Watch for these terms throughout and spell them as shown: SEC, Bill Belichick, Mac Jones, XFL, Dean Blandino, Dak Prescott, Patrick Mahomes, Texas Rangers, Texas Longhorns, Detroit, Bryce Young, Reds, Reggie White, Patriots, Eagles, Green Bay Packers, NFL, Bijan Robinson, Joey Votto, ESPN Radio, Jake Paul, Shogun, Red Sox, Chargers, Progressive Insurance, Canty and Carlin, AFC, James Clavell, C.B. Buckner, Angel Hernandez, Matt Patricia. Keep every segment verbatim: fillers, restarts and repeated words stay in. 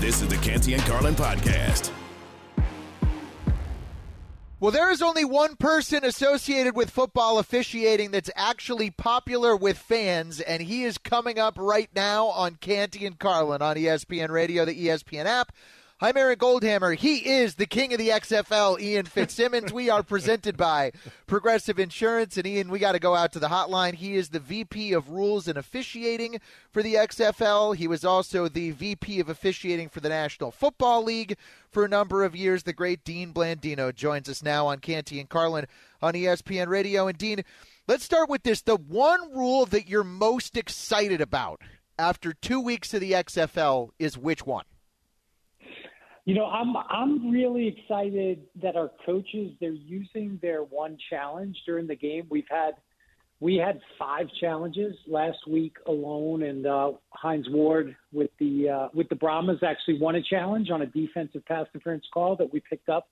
This is the Canty and Carlin Podcast. Well, there is only one person associated with football officiating that's actually popular with fans, and he is coming up right now on Canty and Carlin on E S P N Radio, the E S P N app. I'm Aaron Goldhammer. He is the king of the X F L, Ian Fitzsimmons. We are presented by Progressive Insurance. And, Ian, we got to go out to the hotline. He is the V P of Rules and Officiating for the X F L. He was also the V P of Officiating for the National Football League for a number of years. The great Dean Blandino joins us now on Canty and Carlin on E S P N Radio. And, Dean, let's start with this. The one rule that you're most excited about after two weeks of the X F L is which one? You know, I'm I'm really excited that our coaches, they're using their one challenge during the game. We've had we had five challenges last week alone, and uh, Hines Ward with the uh, with the Brahmas actually won a challenge on a defensive pass interference call that we picked up,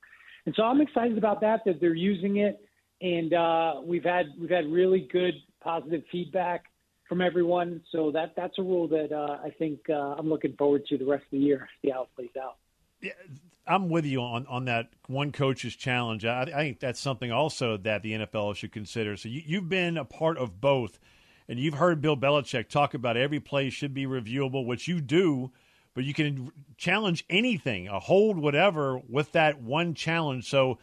and so I'm excited about that that they're using it, and uh, we've had we've had really good positive feedback from everyone. So that that's a rule that uh, I think uh, I'm looking forward to the rest of the year, see how it plays out. Yeah, I'm with you on, on that one coach's challenge. I, I think that's something also that the N F L should consider. So you, you've been a part of both, and you've heard Bill Belichick talk about every play should be reviewable, which you do, but you can challenge anything, a hold, whatever, with that one challenge. So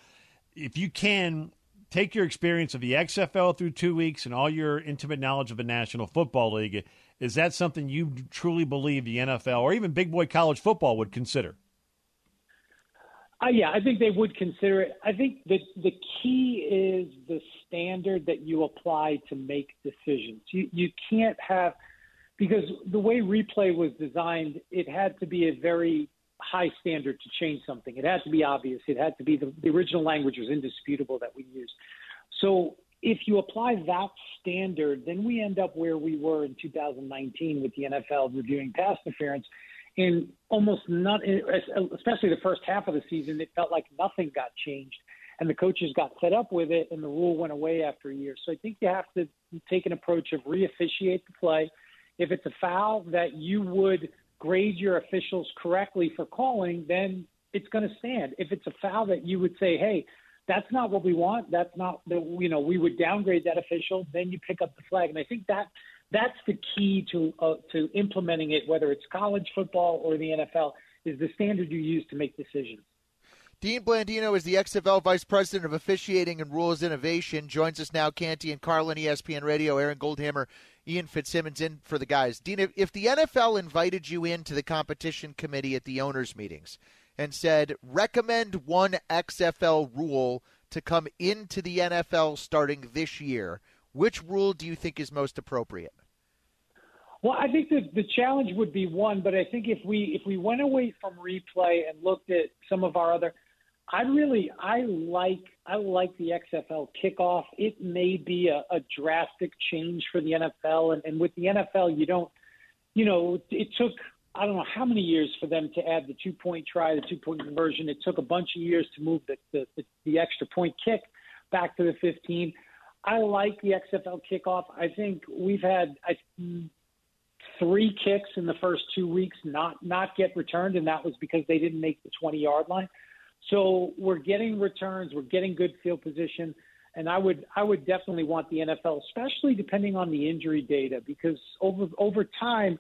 if you can take your experience of the X F L through two weeks and all your intimate knowledge of the National Football League, is that something you truly believe the N F L or even big boy college football would consider? Uh, yeah, I think they would consider it. I think the the key is the standard that you apply to make decisions. You you can't have, because the way replay was designed, it had to be a very high standard to change something. It had to be obvious. It had to be the, the original language was indisputable that we used. So if you apply that standard, then we end up where we were in two thousand nineteen with the N F L reviewing pass interference. And almost not, especially the first half of the season, it felt like nothing got changed, and the coaches got fed up with it, and the rule went away after a year. So I think you have to take an approach of re-officiate the play. If it's a foul that you would grade your officials correctly for calling, then it's going to stand. If it's a foul that you would say, hey, that's not what we want, that's not, the, you know, we would downgrade that official, then you pick up the flag. And I think that. That's the key to uh, to implementing it, whether it's college football or the N F L, is the standard you use to make decisions. Dean Blandino is the X F L Vice President of Officiating and Rules Innovation. Joins us now, Canty and Carlin, E S P N Radio, Aaron Goldhammer, Ian Fitzsimmons in for the guys. Dean, if the N F L invited you into the competition committee at the owners' meetings and said, recommend one X F L rule to come into the N F L starting this year, which rule do you think is most appropriate? Well, I think the, the challenge would be one, but I think if we if we went away from replay and looked at some of our other, I really I like I like the X F L kickoff. It may be a, a drastic change for the N F L, and, and with the N F L, you don't, you know, it took I don't know how many years for them to add the two point try, the two point conversion. It took a bunch of years to move the the, the, the extra point kick back to the fifteen. I like the X F L kickoff. I think we've had I, three kicks in the first two weeks not, not get returned, and that was because they didn't make the twenty-yard line. So we're getting returns. We're getting good field position. And I would I would definitely want the N F L, especially depending on the injury data, because over over time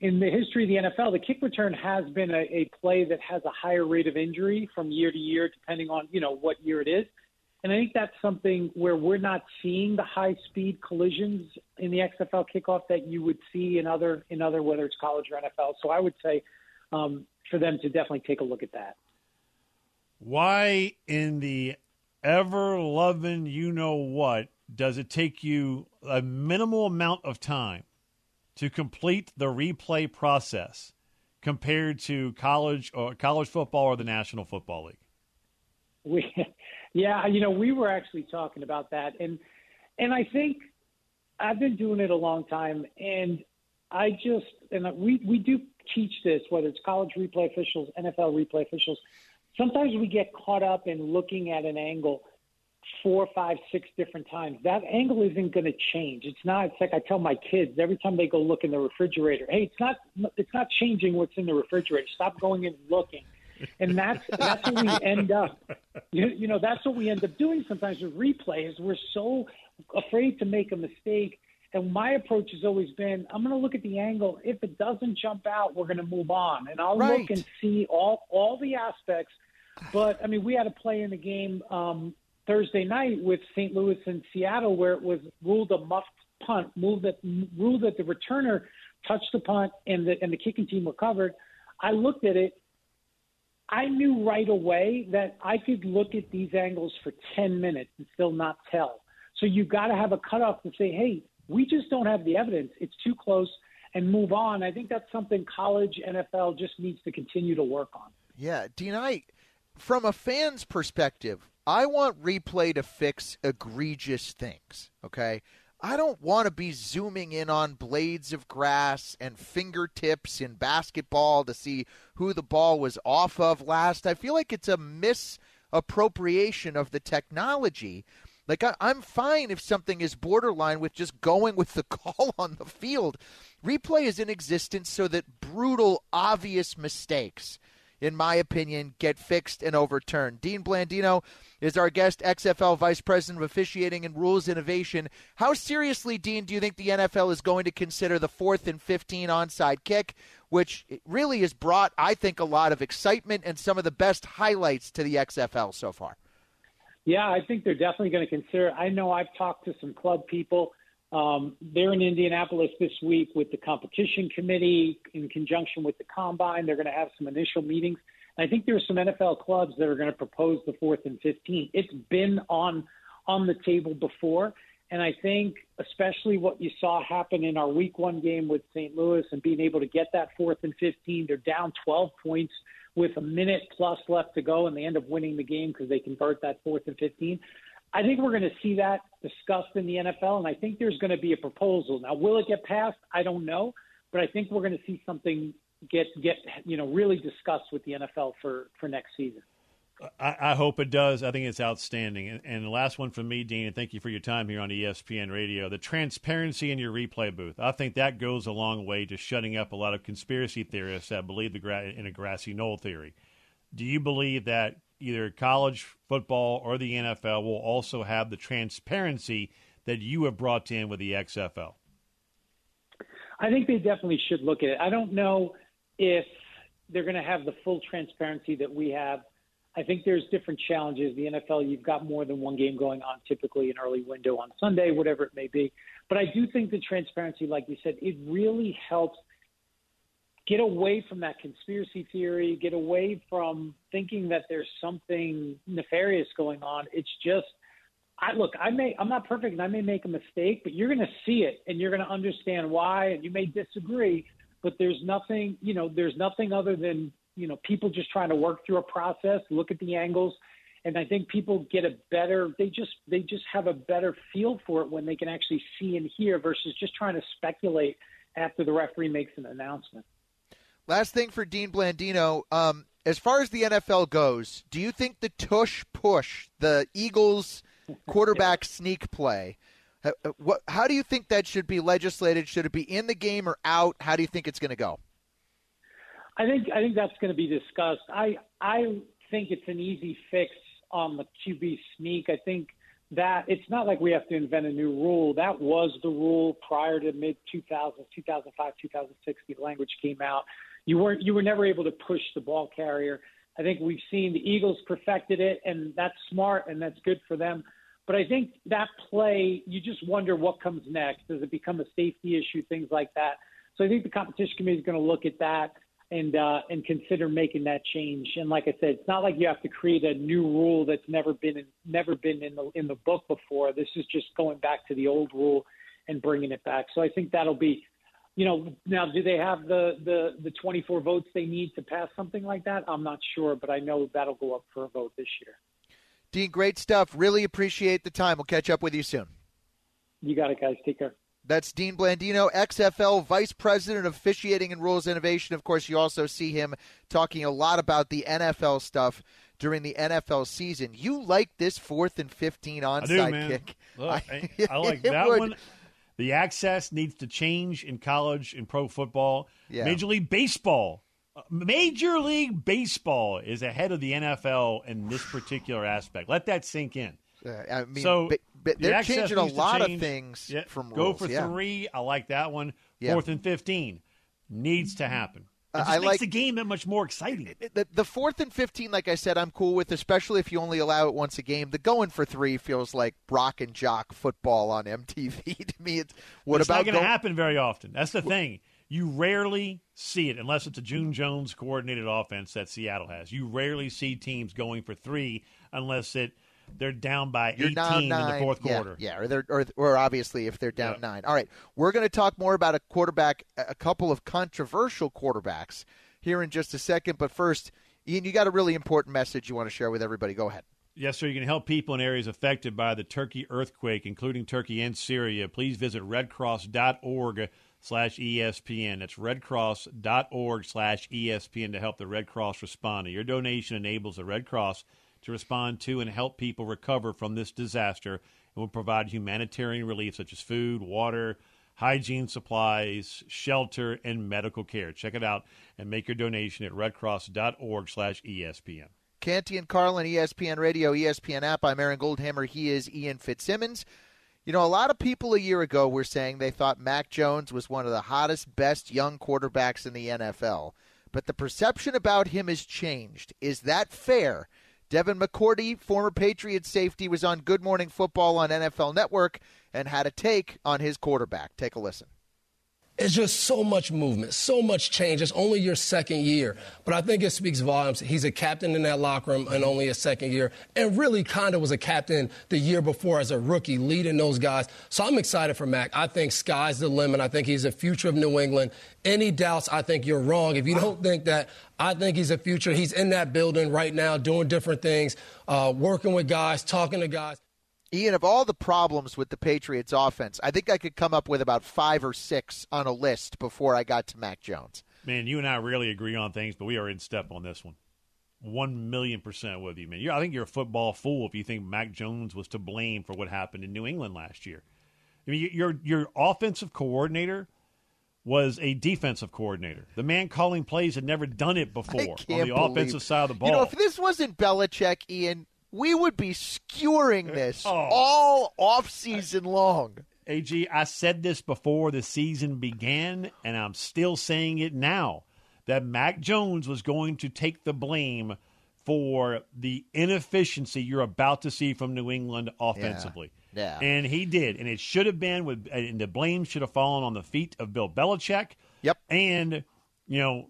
in the history of the N F L, the kick return has been a, a play that has a higher rate of injury from year to year, depending on, you know, what year it is. And I think that's something where we're not seeing the high-speed collisions in the X F L kickoff that you would see in other, in other whether it's college or N F L. So I would say um, for them to definitely take a look at that. Why in the ever-loving you-know-what does it take you a minimal amount of time to complete the replay process compared to college or college football or the National Football League? We Yeah, you know, we were actually talking about that, and and I think I've been doing it a long time, and I just and we we do teach this, whether it's college replay officials, N F L replay officials. Sometimes we get caught up in looking at an angle four, five, six different times. That angle isn't going to change. It's not. It's like I tell my kids every time they go look in the refrigerator. Hey, it's not. It's not changing what's in the refrigerator. Stop going and looking. And that's that's what we end up. You, you know, that's what we end up doing sometimes with replays. We're so afraid to make a mistake. And my approach has always been, I'm going to look at the angle. If it doesn't jump out, we're going to move on. And I'll right. look and see all all the aspects. But I mean, we had a play in the game um, Thursday night with Saint Louis and Seattle where it was ruled a muffed punt, ruled that ruled that the returner touched the punt and the and the kicking team recovered. I looked at it. I knew right away that I could look at these angles for ten minutes and still not tell. So you've got to have a cutoff and say, hey, we just don't have the evidence. It's too close, and move on. I think that's something college N F L just needs to continue to work on. Yeah, Dean, I, from a fan's perspective, I want replay to fix egregious things, okay? I don't want to be zooming in on blades of grass and fingertips in basketball to see who the ball was off of last. I feel like it's a misappropriation of the technology. Like, I, I'm fine if something is borderline with just going with the call on the field. Replay is in existence so that brutal, obvious mistakes, in my opinion, get fixed and overturned. Dean Blandino is our guest, X F L Vice President of Officiating and Rules Innovation. How seriously, Dean, do you think the N F L is going to consider the fourth and fifteen onside kick, which really has brought, I think, a lot of excitement and some of the best highlights to the X F L so far? Yeah, I think they're definitely going to consider it. I know I've talked to some club people. Um, they're in Indianapolis this week with the competition committee in conjunction with the combine. They're going to have some initial meetings. And I think there are some N F L clubs that are going to propose the fourth and fifteen. It's been on on the table before. And I think especially what you saw happen in our week one game with Saint Louis and being able to get that fourth and fifteen, they're down twelve points with a minute plus left to go, and they end up winning the game because they convert that fourth and fifteen. I think we're going to see that discussed in the N F L, and I think there's going to be a proposal. Now, will it get passed? I don't know, but I think we're going to see something get, get you know, really discussed with the N F L for, for next season. I, I hope it does. I think it's outstanding. And, and the last one from me, Dean, and thank you for your time here on E S P N Radio, the transparency in your replay booth. I think that goes a long way to shutting up a lot of conspiracy theorists that believe the gra- in a grassy knoll theory. Do you believe that either college football or the N F L will also have the transparency that you have brought in with the X F L? I think they definitely should look at it. I don't know if they're going to have the full transparency that we have. I think there's different challenges. The N F L, you've got more than one game going on, typically an early window on Sunday, whatever it may be. But I do think the transparency, like you said, it really helps get away from that conspiracy theory, get away from thinking that there's something nefarious going on. It's just, I look, I may, I'm not perfect and I may make a mistake, but you're going to see it and you're going to understand why, and you may disagree, but there's nothing, you know, there's nothing other than, you know, people just trying to work through a process, look at the angles. And I think people get a better, they just, they just have a better feel for it when they can actually see and hear versus just trying to speculate after the referee makes an announcement. Last thing for Dean Blandino. Um, as far as the N F L goes, do you think the tush push, the Eagles quarterback sneak play, what, how do you think that should be legislated? Should it be in the game or out? How do you think it's going to go? I think I think that's going to be discussed. I I think it's an easy fix on the Q B sneak. I think that it's not like we have to invent a new rule. That was the rule prior to mid two thousands, two thousand five, two thousand six. The language came out. You weren't you were never able to push the ball carrier. I think we've seen the Eagles perfected it, and that's smart and that's good for them. But I think that play, you just wonder what comes next. Does it become a safety issue? Things like that. So I think the competition committee is going to look at that and uh, and consider making that change. And like I said, it's not like you have to create a new rule that's never been in, never been in the in the book before. This is just going back to the old rule and bringing it back. So I think that'll be, you know, now do they have the, the, the twenty-four votes they need to pass something like that? I'm not sure, but I know that'll go up for a vote this year. Dean, great stuff. Really appreciate the time. We'll catch up with you soon. You got it, guys. Take care. That's Dean Blandino, X F L Vice President of Officiating and Rules Innovation. Of course, you also see him talking a lot about the N F L stuff during the N F L season. You like this fourth and fifteen onside I do, man. kick. Look, I, I like that would. one. The access needs to change in college, in pro football. Yeah. Major League Baseball. Major League Baseball is ahead of the N F L in this particular aspect. Let that sink in. Uh, I mean, so but, but they're the changing a lot change. of things yeah. from rules. Go for yeah. three. I like that one. Yeah. Fourth and fifteen needs to happen. It just I makes like, the game that much more exciting. The, the fourth and fifteen, like I said, I'm cool with, especially if you only allow it once a game. The going for three feels like rock and jock football on M T V to me. It's, what it's about not going to go- happen very often. That's the thing. You rarely see it unless it's a June Jones coordinated offense that Seattle has. You rarely see teams going for three unless it they're down by You're eighteen down nine, in the fourth yeah, quarter. Yeah, or, they're, or or obviously if they're down yeah. nine. All right, we're going to talk more about a quarterback, a couple of controversial quarterbacks here in just a second. But first, Ian, you got a really important message you want to share with everybody. Go ahead. Yes, sir. You can help people in areas affected by the Turkey earthquake, including Turkey and Syria. Please visit redcross.org slash ESPN. That's redcross.org slash ESPN to help the Red Cross respond. Your donation enables the Red Cross to respond to and help people recover from this disaster, and will provide humanitarian relief such as food, water, hygiene supplies, shelter, and medical care. Check it out and make your donation at redcross.org slash ESPN. Canty and Carlin, E S P N Radio, E S P N app. I'm Aaron Goldhammer. He is Ian Fitzsimmons. You know, a lot of people a year ago were saying they thought Mac Jones was one of the hottest, best young quarterbacks in the N F L. But the perception about him has changed. Is that fair? Devin McCourty, former Patriots safety, was on Good Morning Football on N F L Network and had a take on his quarterback. Take a listen. It's just so much movement, so much change. It's only your second year. But I think it speaks volumes. He's a captain in that locker room and only his second year. And really kind of was a captain the year before as a rookie, leading those guys. So I'm excited for Mac. I think sky's the limit. I think he's the future of New England. Any doubts, I think you're wrong. If you don't think that, I think he's the future. He's in that building right now doing different things, uh, working with guys, talking to guys. Ian, of all the problems with the Patriots offense, I think I could come up with about five or six on a list before I got to Mac Jones. Man, you and I rarely agree on things, but we are in step on this one. One million percent with you, man. You're, I think you're a football fool if you think Mac Jones was to blame for what happened in New England last year. I mean, your your offensive coordinator was a defensive coordinator. The man calling plays had never done it before on the offensive side of the ball. You know, if this wasn't Belichick, Ian, we would be skewering this oh. all offseason long. A G, I said this before the season began, and I'm still saying it now, that Mac Jones was going to take the blame for the inefficiency you're about to see from New England offensively. Yeah. Yeah. And he did. And it should have been, with, and the blame should have fallen on the feet of Bill Belichick. Yep. And, you know,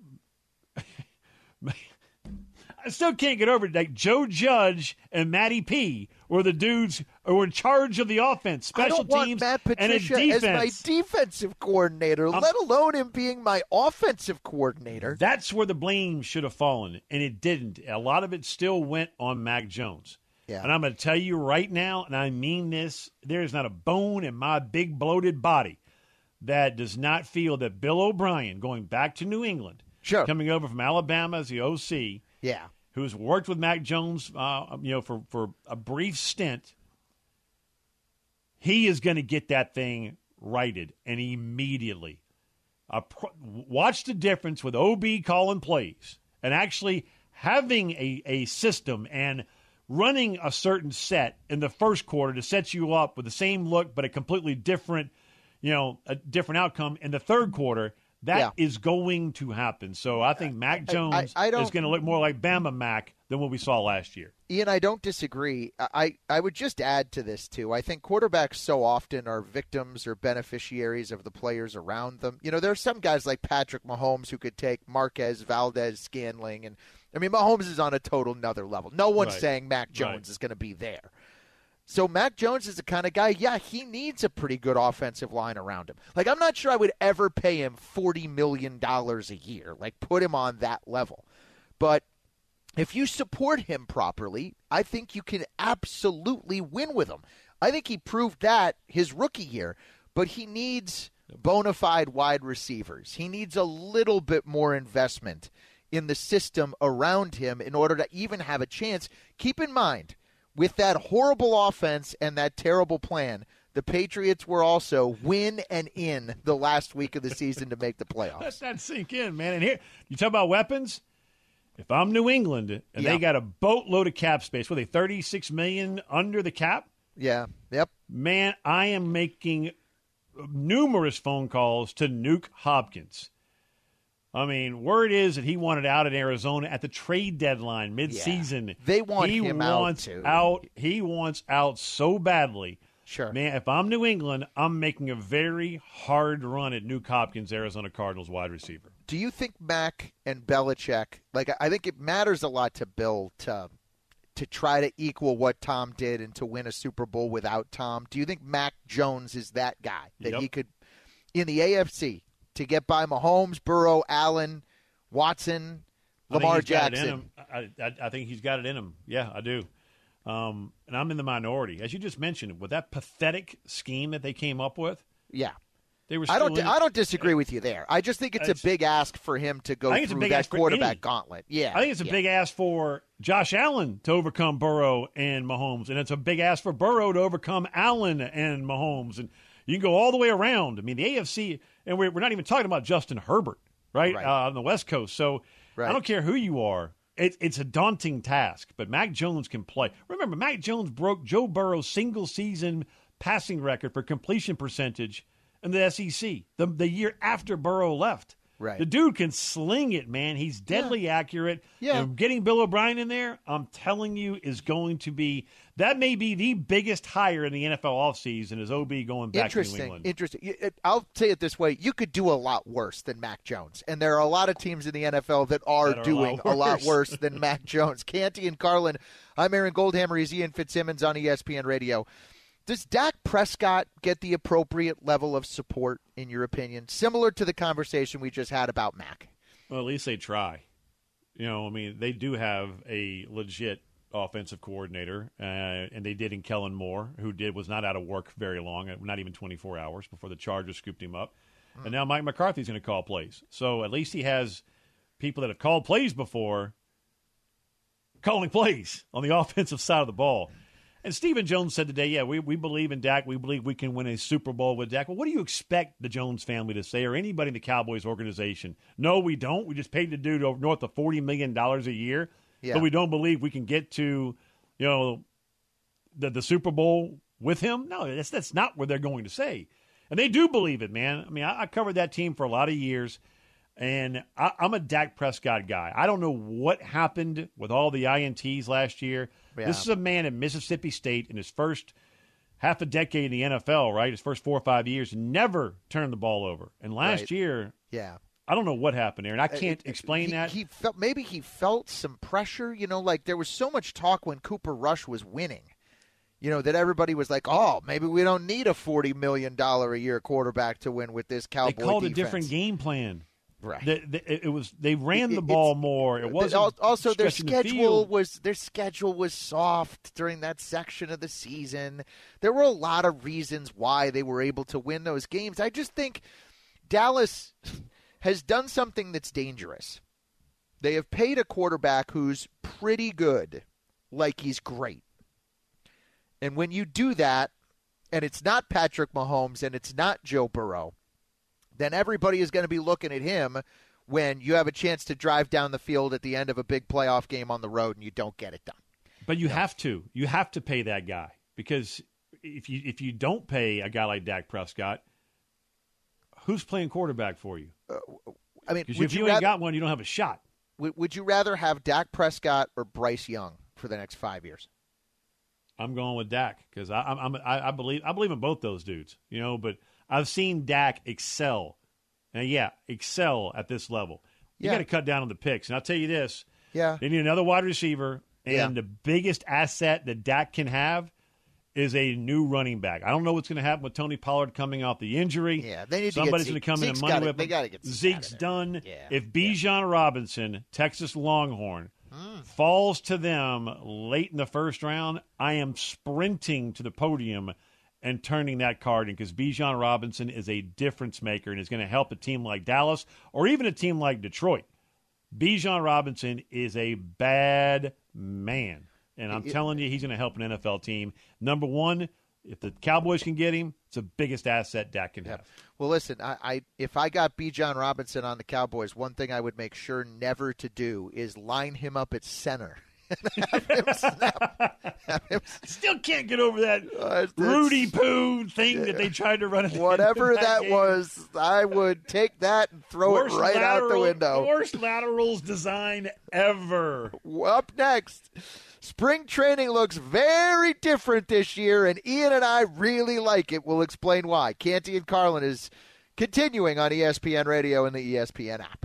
I still can't get over it. Like Joe Judge and Matty P were the dudes who were in charge of the offense, special teams, I don't want Matt Patricia and a defense. As my defensive coordinator, um, let alone him being my offensive coordinator. That's where the blame should have fallen, and it didn't. A lot of it still went on Mac Jones. Yeah. And I'm going to tell you right now, and I mean this, there is not a bone in my big bloated body that does not feel that Bill O'Brien, going back to New England, sure. coming over from Alabama as the O C, yeah. who's worked with Mac Jones, uh, you know, for, for a brief stint, he is going to get that thing righted, and immediately. Uh, pro- watch the difference with O B calling plays and actually having a, a system and running a certain set in the first quarter to set you up with the same look but a completely different, you know, a different outcome in the third quarter. That yeah. is going to happen. So I think Mac Jones I, I, I is going to look more like Bama Mac than what we saw last year. Ian, I don't disagree. I, I would just add to this, too. I think quarterbacks so often are victims or beneficiaries of the players around them. You know, there are some guys like Patrick Mahomes who could take Marquez, Valdez, Scantling. And I mean, Mahomes is on a total nother level. No one's right. saying Mac Jones right. is going to be there. So Mac Jones is the kind of guy, yeah, he needs a pretty good offensive line around him. Like, I'm not sure I would ever pay him forty million dollars a year. Like, put him on that level. But if you support him properly, I think you can absolutely win with him. I think he proved that his rookie year. But he needs bona fide wide receivers. He needs a little bit more investment in the system around him in order to even have a chance. Keep in mind, with that horrible offense and that terrible plan, the Patriots were also win and in the last week of the season to make the playoffs. Let that sink in, man. And here, you talk about weapons. If I'm New England and yeah. they got a boatload of cap space, were they thirty-six million dollars under the cap? Yeah, yep. Man, I am making numerous phone calls to Nuke Hopkins. I mean, word is that he wanted out in Arizona at the trade deadline mid-season. Yeah. They want he him wants out, out. He wants out so badly. Sure. Man, if I'm New England, I'm making a very hard run at Nuke Hopkins, Arizona Cardinals wide receiver. Do you think Mac and Belichick, like, I think it matters a lot to Bill to to try to equal what Tom did and to win a Super Bowl without Tom. Do you think Mac Jones is that guy that yep. he could, in the A F C, to get by Mahomes, Burrow, Allen, Watson, Lamar I Jackson? I, I, I think he's got it in him. Yeah, I do. Um, and I'm in the minority. As you just mentioned, with that pathetic scheme that they came up with. Yeah. They were I don't. In, I don't disagree with you there. I just think it's, it's a big ask for him to go through that quarterback gauntlet. Yeah, I think it's a yeah. big ask for Josh Allen to overcome Burrow and Mahomes, and it's a big ask for Burrow to overcome Allen and Mahomes, and you can go all the way around. I mean, the A F C, and we're, we're not even talking about Justin Herbert, right, right. Uh, on the West Coast. So right. I don't care who you are. It, it's a daunting task, but Mac Jones can play. Remember, Mac Jones broke Joe Burrow's single-season passing record for completion percentage in the S E C, the, the year after Burrow left. Right. The dude can sling it, man. He's deadly yeah. accurate. Yeah. And getting Bill O'Brien in there, I'm telling you, is going to be – that may be the biggest hire in the N F L offseason is O B going back to New England. Interesting. Interesting. I'll say it this way. You could do a lot worse than Mac Jones, and there are a lot of teams in the N F L that are, that are doing a lot worse, a lot worse than Mac Jones. Canty and Carlin. I'm Aaron Goldhammer. He's Ian Fitzsimmons on E S P N Radio. Does Dak Prescott get the appropriate level of support, in your opinion, similar to the conversation we just had about Mac? Well, at least they try. You know, I mean, they do have a legit offensive coordinator, uh, and they did in Kellen Moore, who did was not out of work very long, not even twenty-four hours before the Chargers scooped him up. Mm. And now Mike McCarthy's going to call plays. So at least he has people that have called plays before calling plays on the offensive side of the ball. And Stephen Jones said today, yeah, we, we believe in Dak. We believe we can win a Super Bowl with Dak. Well, what do you expect the Jones family to say or anybody in the Cowboys organization? No, we don't. We just paid the dude over north of forty million dollars a year. Yeah. But we don't believe we can get to, you know, the, the Super Bowl with him. No, that's, that's not what they're going to say. And they do believe it, man. I mean, I, I covered that team for a lot of years. And I, I'm a Dak Prescott guy. I don't know what happened with all the I N Ts last year. Yeah. This is a man at Mississippi State in his first half a decade in the N F L, right? His first four or five years, never turned the ball over. And last right. year, yeah, I don't know what happened there, and I can't uh, explain he, that. He felt, maybe he felt some pressure. You know, like there was so much talk when Cooper Rush was winning, you know, that everybody was like, oh, maybe we don't need a forty million dollars a year quarterback to win with this Cowboy defense. They called defense. a different game plan. Right. The, the, it was they ran the it, ball more. It wasn't also their schedule the was their schedule was soft during that section of the season. There were a lot of reasons why they were able to win those games. I just think Dallas has done something that's dangerous. They have paid a quarterback who's pretty good, like he's great. And when you do that, and it's not Patrick Mahomes and it's not Joe Burrow, then everybody is going to be looking at him when you have a chance to drive down the field at the end of a big playoff game on the road and you don't get it done. But you no. have to. You have to pay that guy, because if you if you don't pay a guy like Dak Prescott, who's playing quarterback for you? Uh, I mean, if you, you rather, ain't got one, you don't have a shot. Would, would you rather have Dak Prescott or Bryce Young for the next five years? I'm going with Dak because I, I'm, I, I believe I believe in both those dudes. You know, but. I've seen Dak excel, and yeah, excel at this level. You yeah. got to cut down on the picks, and I'll tell you this: yeah, they need another wide receiver, and yeah. the biggest asset that Dak can have is a new running back. I don't know what's going to happen with Tony Pollard coming off the injury. Yeah, they need somebody's going to come Zeke's in and money whip. They got to get Zeke's done. Yeah. If Bijan yeah. Robinson, Texas Longhorn, mm. falls to them late in the first round, I am sprinting to the podium and turning that card in, because Bijan Robinson is a difference maker and is going to help a team like Dallas or even a team like Detroit Bijan Robinson is a bad man. And I'm it, telling you, he's going to help an N F L team. Number one, if the Cowboys can get him, it's the biggest asset Dak can have. Well, listen, I, I if I got Bijan Robinson on the Cowboys, one thing I would make sure never to do is line him up at center. have him snap. Have him snap. Still can't get over that uh, Rudy Poo thing yeah. that they tried to run. At Whatever that, that was, I would take that and throw worst it right lateral, out the window. Worst laterals design ever. Up next, spring training looks very different this year, and Ian and I really like it. We'll explain why. Canty and Carlin is continuing on E S P N Radio and the E S P N app.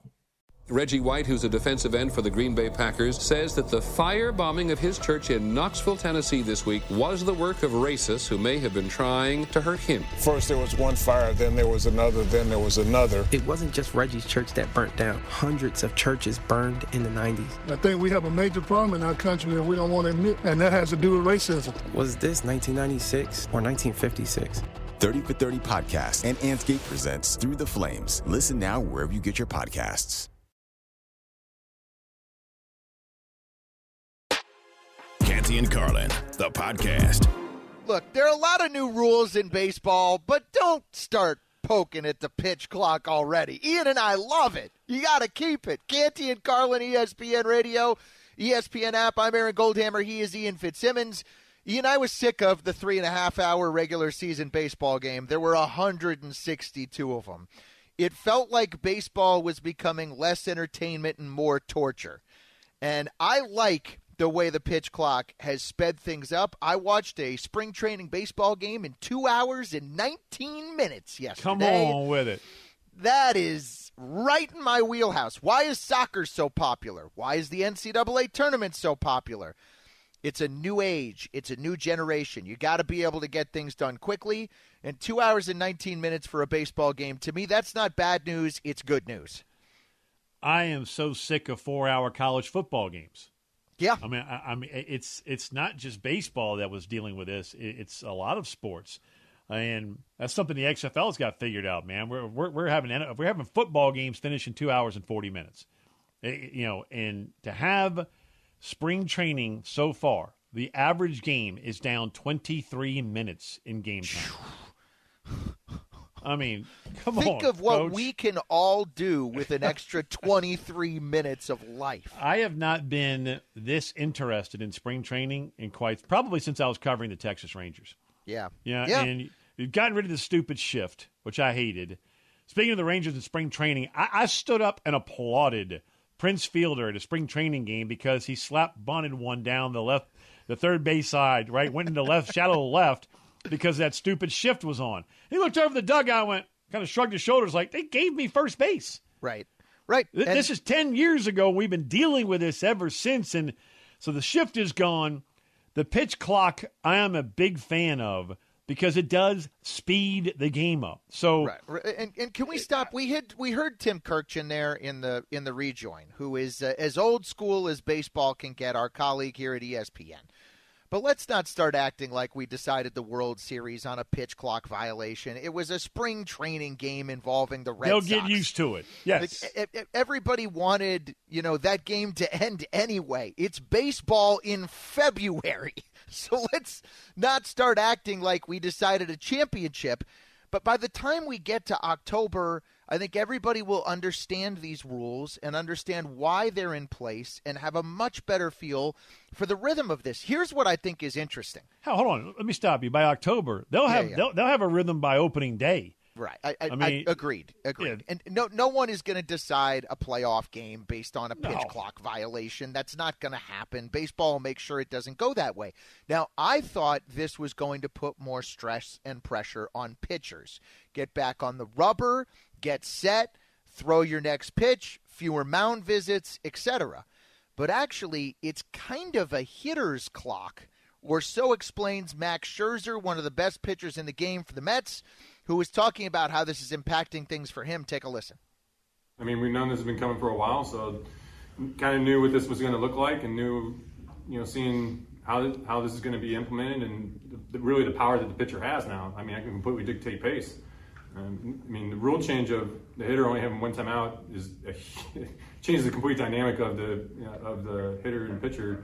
Reggie White, who's a defensive end for the Green Bay Packers, says that the firebombing of his church in Knoxville, Tennessee this week was the work of racists who may have been trying to hurt him. First there was one fire, then there was another, then there was another. It wasn't just Reggie's church that burnt down. Hundreds of churches burned in the nineties. I think we have a major problem in our country that we don't want to admit, and that has to do with racism. Was this nineteen ninety-six or nineteen fifty-six? thirty for thirty podcast and Antscape presents Through the Flames. Listen now wherever you get your podcasts. Canty and Carlin, the podcast. Look, there are a lot of new rules in baseball, but don't start poking at the pitch clock already. Ian and I love it. You got to keep it. Canty and Carlin, E S P N Radio, E S P N app. I'm Aaron Goldhammer. He is Ian Fitzsimmons. Ian, I was sick of the three-and-a-half-hour regular season baseball game. There were one hundred sixty-two of them. It felt like baseball was becoming less entertainment and more torture. And I like the way the pitch clock has sped things up. I watched a spring training baseball game in two hours and nineteen minutes yesterday. Come on with it. That is right in my wheelhouse. Why is soccer so popular? Why is the N C double A tournament so popular? It's a new age. It's a new generation. You got to be able to get things done quickly. And two hours and nineteen minutes for a baseball game, to me, that's not bad news. It's good news. I am so sick of four-hour college football games. Yeah, I mean, I, I mean, it's it's not just baseball that was dealing with this. It, it's a lot of sports, and that's something the X F L's got figured out. Man, we're we're, we're having we're having football games finish in two hours and forty minutes. It, you know, and to have spring training so far, the average game is down twenty three minutes in game time. I mean, come on, think of what coach. We can all do with an extra twenty-three minutes of life. I have not been this interested in spring training in quite probably since I was covering the Texas Rangers. Yeah. Yeah. yeah. And you've gotten rid of the stupid shift, which I hated. Speaking of the Rangers in spring training, I, I stood up and applauded Prince Fielder at a spring training game because he slapped bunted one down the left, the third base side, right? Went into left, shallow left. Because that stupid shift was on. He looked over the dugout and went, kind of shrugged his shoulders like, they gave me first base. Right, right. Th- this is ten years ago. We've been dealing with this ever since. And so the shift is gone. The pitch clock I am a big fan of because it does speed the game up. So, right. and, and can we stop? We had we heard Tim Kirkchin there in the, in the rejoin, who is uh, as old school as baseball can get, our colleague here at E S P N. But let's not start acting like we decided the World Series on a pitch clock violation. It was a spring training game involving the Red They'll Sox. They'll get used to it. Yes. Everybody wanted, you know, that game to end anyway. It's baseball in February. So let's not start acting like we decided a championship. But by the time we get to October, I think everybody will understand these rules and understand why they're in place and have a much better feel for the rhythm of this. Here's what I think is interesting. Hell, hold on. Let me stop you. By October, they'll have yeah, yeah. They'll, they'll have a rhythm by opening day. Right. I, I, I mean, I agreed. Agreed. Yeah. And no no one is going to decide a playoff game based on a pitch no. clock violation. That's not going to happen. Baseball will make sure it doesn't go that way. Now, I thought this was going to put more stress and pressure on pitchers. Get back on the rubber, get set, throw your next pitch, fewer mound visits, et cetera. But actually, it's kind of a hitter's clock, or so explains Max Scherzer, one of the best pitchers in the game for the Mets, who was talking about how this is impacting things for him. Take a listen. I mean, we've known this has been coming for a while, so kind of knew what this was going to look like and knew, you know, seeing how how this is going to be implemented and the, really the power that the pitcher has now. I mean, I can completely dictate pace. Um, I mean, the rule change of the hitter only having one time out is a, changes the complete dynamic of the you know, of the hitter and pitcher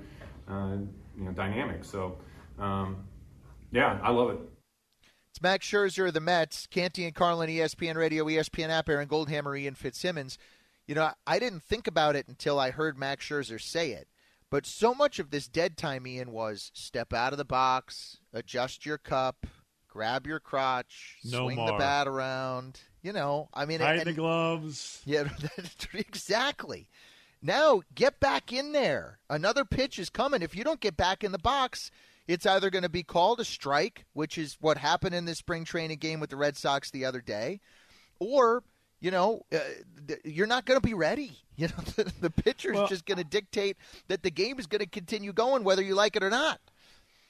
uh, you know, dynamic. So, um, yeah, I love it. It's Max Scherzer of the Mets, Canty and Carlin, E S P N Radio, E S P N app, Aaron Goldhammer, Ian Fitzsimmons. You know, I didn't think about it until I heard Max Scherzer say it, but so much of this dead time, Ian, was step out of the box, adjust your cup, grab your crotch, no swing more. the bat around. You know, I mean. Hide the gloves. Yeah, exactly. Now, get back in there. Another pitch is coming. If you don't get back in the box, it's either going to be called a strike, which is what happened in this spring training game with the Red Sox the other day, or, you know, uh, th- you're not going to be ready. You know, the, the pitcher's well, just going to dictate that the game is going to continue going whether you like it or not.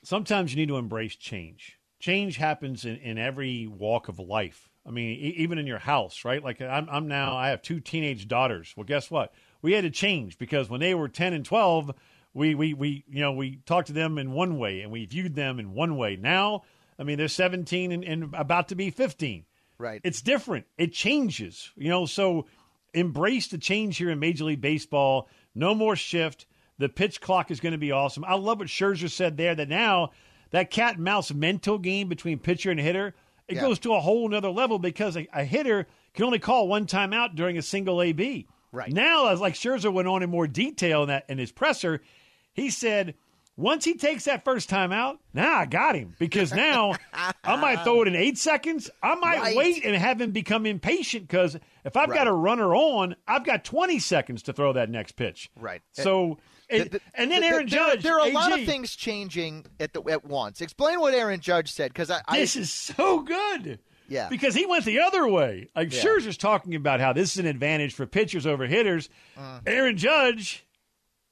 Sometimes you need to embrace change. Change happens in, in every walk of life. I mean, e- even in your house, right? Like I'm, I'm now, I have two teenage daughters. Well, guess what? We had to change because when they were ten and twelve, We, we we you know, we talked to them in one way and we viewed them in one way. Now, I mean, they're seventeen and, and about to be fifteen. Right. It's different. It changes, you know, so embrace the change here in Major League Baseball. No more shift. The pitch clock is going to be awesome. I love what Scherzer said there, that now that cat and mouse mental game between pitcher and hitter, it yeah. goes to a whole nother level because a, a hitter can only call one timeout during a single A B. Right. Now, as like Scherzer went on in more detail in, that, in his presser, he said, once he takes that first time out, nah, I got him. Because now I might throw it in eight seconds. I might right. wait and have him become impatient because if I've right. got a runner on, I've got twenty seconds to throw that next pitch. Right. So, the, it, the, and then the, Aaron the, Judge. There, there are a lot of things changing at the at once. Explain what Aaron Judge said. because I, I This is so good. Yeah. Because he went the other way. Like yeah. Scherzer's talking about how this is an advantage for pitchers over hitters. Uh, Aaron Judge,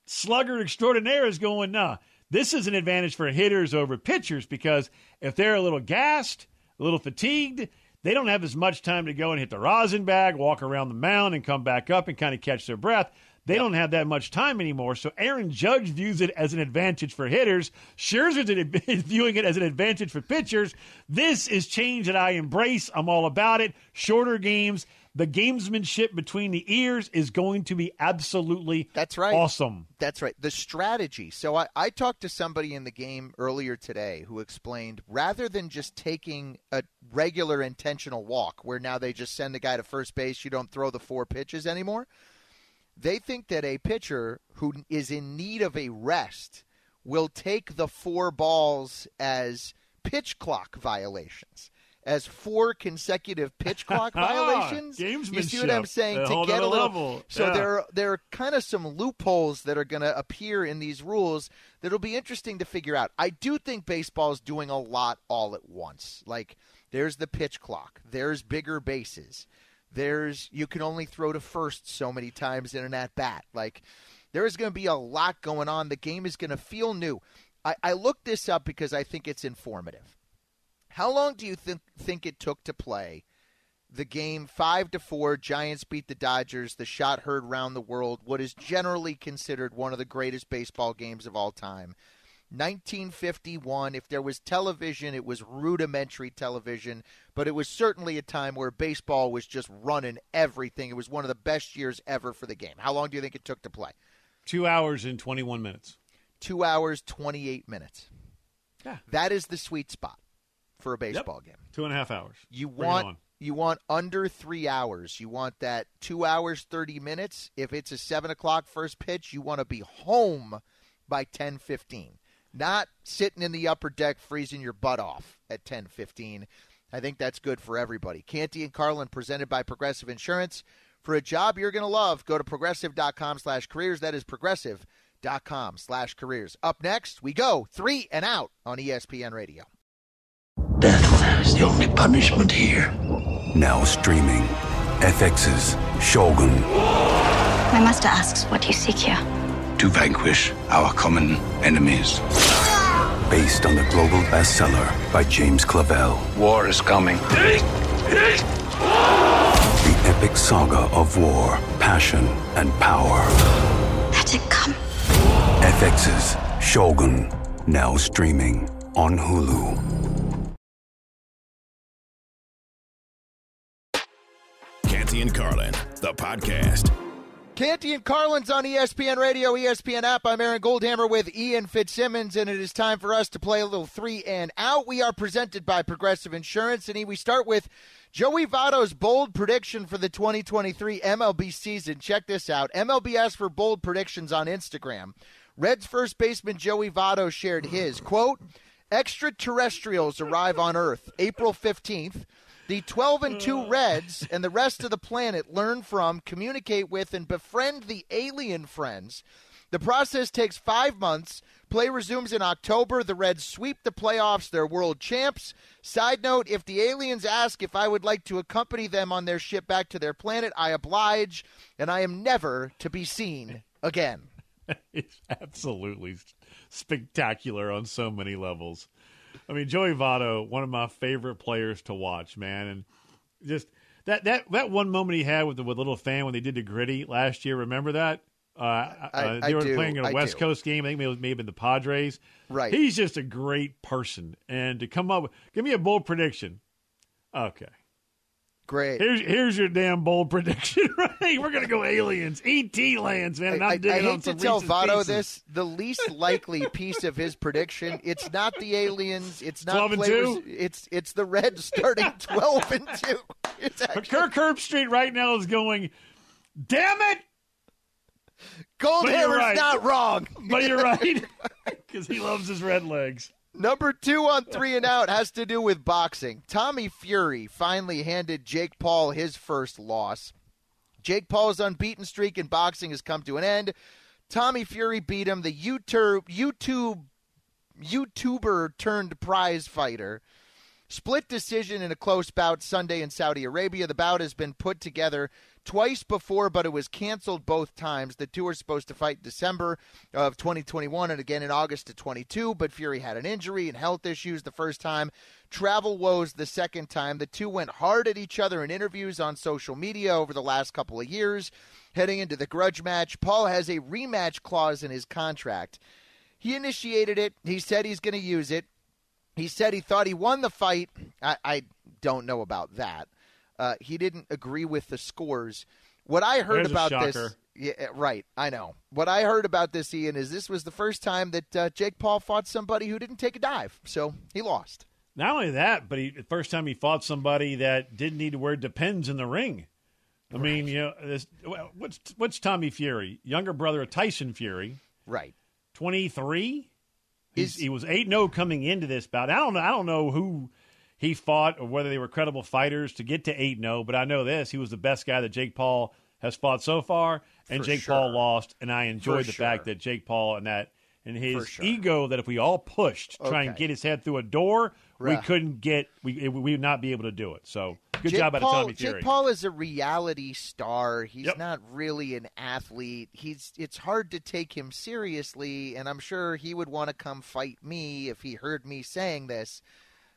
slugger extraordinaire, is going, nah, this is an advantage for hitters over pitchers because if they're a little gassed, a little fatigued, they don't have as much time to go and hit the rosin bag, walk around the mound and come back up and kind of catch their breath. They yeah. don't have that much time anymore. So Aaron Judge views it as an advantage for hitters. Scherzer's viewing it as an advantage for pitchers. This is change that I embrace. I'm all about it. Shorter games. The gamesmanship between the ears is going to be absolutely That's right. awesome. That's right. The strategy. So I, I talked to somebody in the game earlier today who explained rather than just taking a regular intentional walk where now they just send the guy to first base, you don't throw the four pitches anymore, they think that a pitcher who is in need of a rest will take the four balls as pitch clock violations. As four consecutive pitch clock violations. You see what I'm saying? To get a little level. So yeah. there are, there are kind of some loopholes that are going to appear in these rules that'll be interesting to figure out. I do think baseball's doing a lot all at once. Like there's the pitch clock, there's bigger bases, there's you can only throw to first so many times in an at bat. Like there is going to be a lot going on. The game is going to feel new. I, I looked this up because I think it's informative. How long do you th- think it took to play the game five to four? Giants beat the Dodgers, the shot heard round the world, what is generally considered one of the greatest baseball games of all time. nineteen fifty-one, if there was television, it was rudimentary television, but it was certainly a time where baseball was just running everything. It was one of the best years ever for the game. How long do you think it took to play? Two hours and twenty-one minutes. Two hours, twenty-eight minutes. Yeah. That is the sweet spot for a baseball yep. game. Two and a half hours. You Bring want you want under three hours. You want that two hours, thirty minutes. If it's a seven o'clock first pitch, you want to be home by ten fifteen. Not sitting in the upper deck freezing your butt off at ten fifteen. I think that's good for everybody. Canty and Carlin, presented by Progressive Insurance. For a job you're going to love, go to progressive.com slash careers. That is progressive.com slash careers. Up next, we go three and out on E S P N Radio. Death is the only punishment here. Now streaming, F X's Shogun. My master asks, what do you seek here? To vanquish our common enemies. Based on the global bestseller by James Clavell. War is coming. The epic saga of war, passion, and power. Let it come. F X's Shogun, now streaming on Hulu. Canty and Carlin, the podcast. Canty and Carlin's on E S P N Radio, E S P N app. I'm Aaron Goldhammer with Ian Fitzsimmons, and it is time for us to play a little three and out. We are presented by Progressive Insurance, and we start with Joey Votto's bold prediction for the twenty twenty-three M L B season. Check this out. M L B asked for bold predictions on Instagram. Reds first baseman Joey Votto shared his, quote, extraterrestrials arrive on Earth April fifteenth. The twelve and two Reds and the rest of the planet learn from, communicate with, and befriend the alien friends. The process takes five months. Play resumes in October. The Reds sweep the playoffs. They're world champs. Side note, if the aliens ask if I would like to accompany them on their ship back to their planet, I oblige, and I am never to be seen again. It's absolutely spectacular on so many levels. I mean, Joey Votto, one of my favorite players to watch, man. And just that that, that one moment he had with the with little fan when they did the gritty last year, remember that? Uh, I, I, they were do. playing in a I West do. Coast game. I think it may have been the Padres. Right. He's just a great person. And to come up with, give me a bold prediction. Okay. Great. Here's here's your damn bold prediction, right? We're gonna go aliens, E T lands, man. And I'm I, I, I hate on to tell Votto pieces. This: the least likely piece of his prediction. It's not the aliens. It's not players. It's it's the Reds starting twelve and two. It's actually... Kirk Herbstreit right now is going, damn it. Goldhammer's right. Not wrong, but you're right because he loves his red legs. Number two on three and out has to do with boxing. Tommy Fury finally handed Jake Paul his first loss. Jake Paul's unbeaten streak in boxing has come to an end. Tommy Fury beat him, the YouTube, YouTube, YouTuber turned prize fighter. Split decision in a close bout Sunday in Saudi Arabia. The bout has been put together twice before, but it was canceled both times. The two are supposed to fight December of twenty twenty-one and again in August of twenty-two, but Fury had an injury and health issues the first time, travel woes the second time. The two went hard at each other in interviews on social media over the last couple of years. Heading into the grudge match, Paul has a rematch clause in his contract. He initiated it. He said he's going to use it. He said he thought he won the fight. I, I don't know about that. Uh, he didn't agree with the scores. What I heard There's about this, yeah, right? I know. What I heard about this, Ian, is this was the first time that uh, Jake Paul fought somebody who didn't take a dive, so he lost. Not only that, but the first time he fought somebody that didn't need to wear depends in the ring. I right. mean, you know, this, what's what's Tommy Fury, younger brother of Tyson Fury, right? twenty-three. He's, he was eight and oh coming into this bout. I don't know. I don't know who he fought or whether they were credible fighters to get to eight and oh, but I know this. He was the best guy that Jake Paul has fought so far, and For Jake sure. Paul lost, and I enjoyed For the sure. fact that Jake Paul and that and his sure. ego that if we all pushed to okay. try and get his head through a door, right. we couldn't get we, – we would not be able to do it. So good Jake job out of Tommy Fury. Jake Paul is a reality star. He's yep. not really an athlete. He's It's hard to take him seriously, and I'm sure he would want to come fight me if he heard me saying this.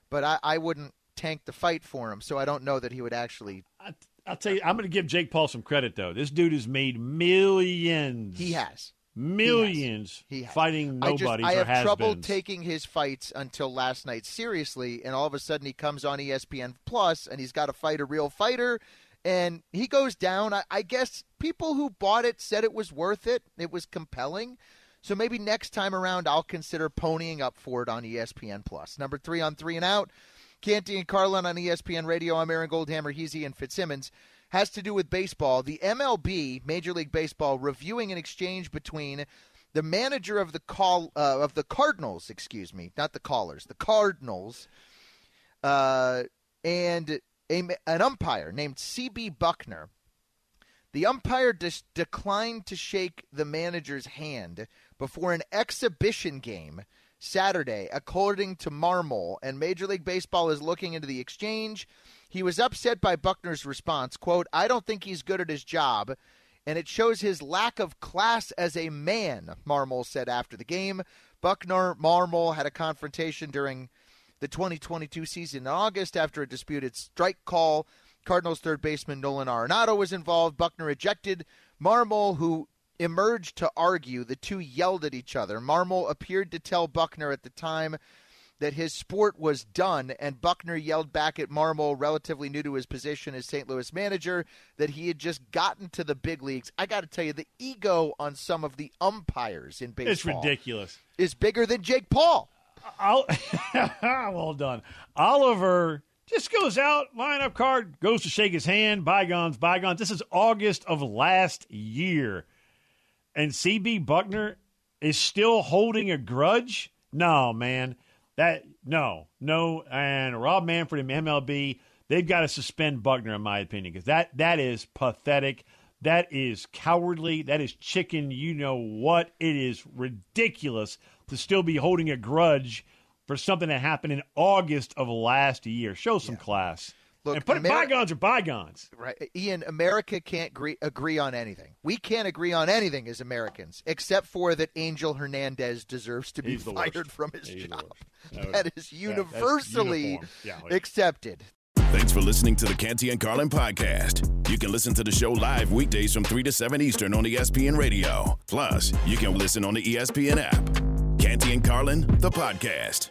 But I, I wouldn't tank the fight for him, so I don't know that he would actually. I, I'll tell you, I'm going to give Jake Paul some credit, though. This dude has made millions. He has. Millions he has. He has. Fighting nobodies I just, I or has-beens. I have trouble taking his fights until last night, seriously, and all of a sudden he comes on E S P N Plus, and he's got to fight a real fighter, and he goes down. I, I guess people who bought it said it was worth it. It was compelling. So maybe next time around, I'll consider ponying up for it on E S P N Plus. Number three on three and out Canty and Carlin on E S P N Radio. I'm Aaron Goldhammer, he's Ian Fitzsimmons. Has to do with baseball. The M L B, Major League Baseball, reviewing an exchange between the manager of the call uh, of the Cardinals, excuse me, not the Callers, the Cardinals, uh, and a, an umpire named C B. Buckner. The umpire dis- declined to shake the manager's hand before an exhibition game Saturday, according to Marmol, and Major League Baseball is looking into the exchange. He was upset by Buckner's response, quote, "I don't think he's good at his job, and it shows his lack of class as a man," Marmol said after the game. Buckner, Marmol had a confrontation during the twenty twenty-two season in August after a disputed strike call. Cardinals third baseman Nolan Arenado was involved. Buckner ejected Marmol, who emerged to argue. The two yelled at each other. Marmol appeared to tell Buckner at the time that his sport was done, and Buckner yelled back at Marmol, relatively new to his position as Saint Louis manager, that he had just gotten to the big leagues. I got to tell you, the ego on some of the umpires in baseball, it's ridiculous, is bigger than Jake Paul. I'll, well done. Oliver just goes out, lineup card, goes to shake his hand, bygones, bygones. This is August of last year, and C B. Buckner is still holding a grudge? No, man. That no, no, and Rob Manfred and M L B, they've got to suspend Buckner, in my opinion, because that, that is pathetic. That is cowardly. That is chicken, you know what. It is ridiculous to still be holding a grudge for something that happened in August of last year. Show some yeah. class. Look, and put Ameri- bygones are bygones. Right. Ian, America can't agree, agree on anything. We can't agree on anything as Americans, except for that Angel Hernandez deserves to be fired worst. from his He's job. That, that is universally that, yeah, like, accepted. Thanks for listening to the Canty and Carlin podcast. You can listen to the show live weekdays from three to seven Eastern on E S P N Radio. Plus, you can listen on the E S P N app. Canty and Carlin, the podcast.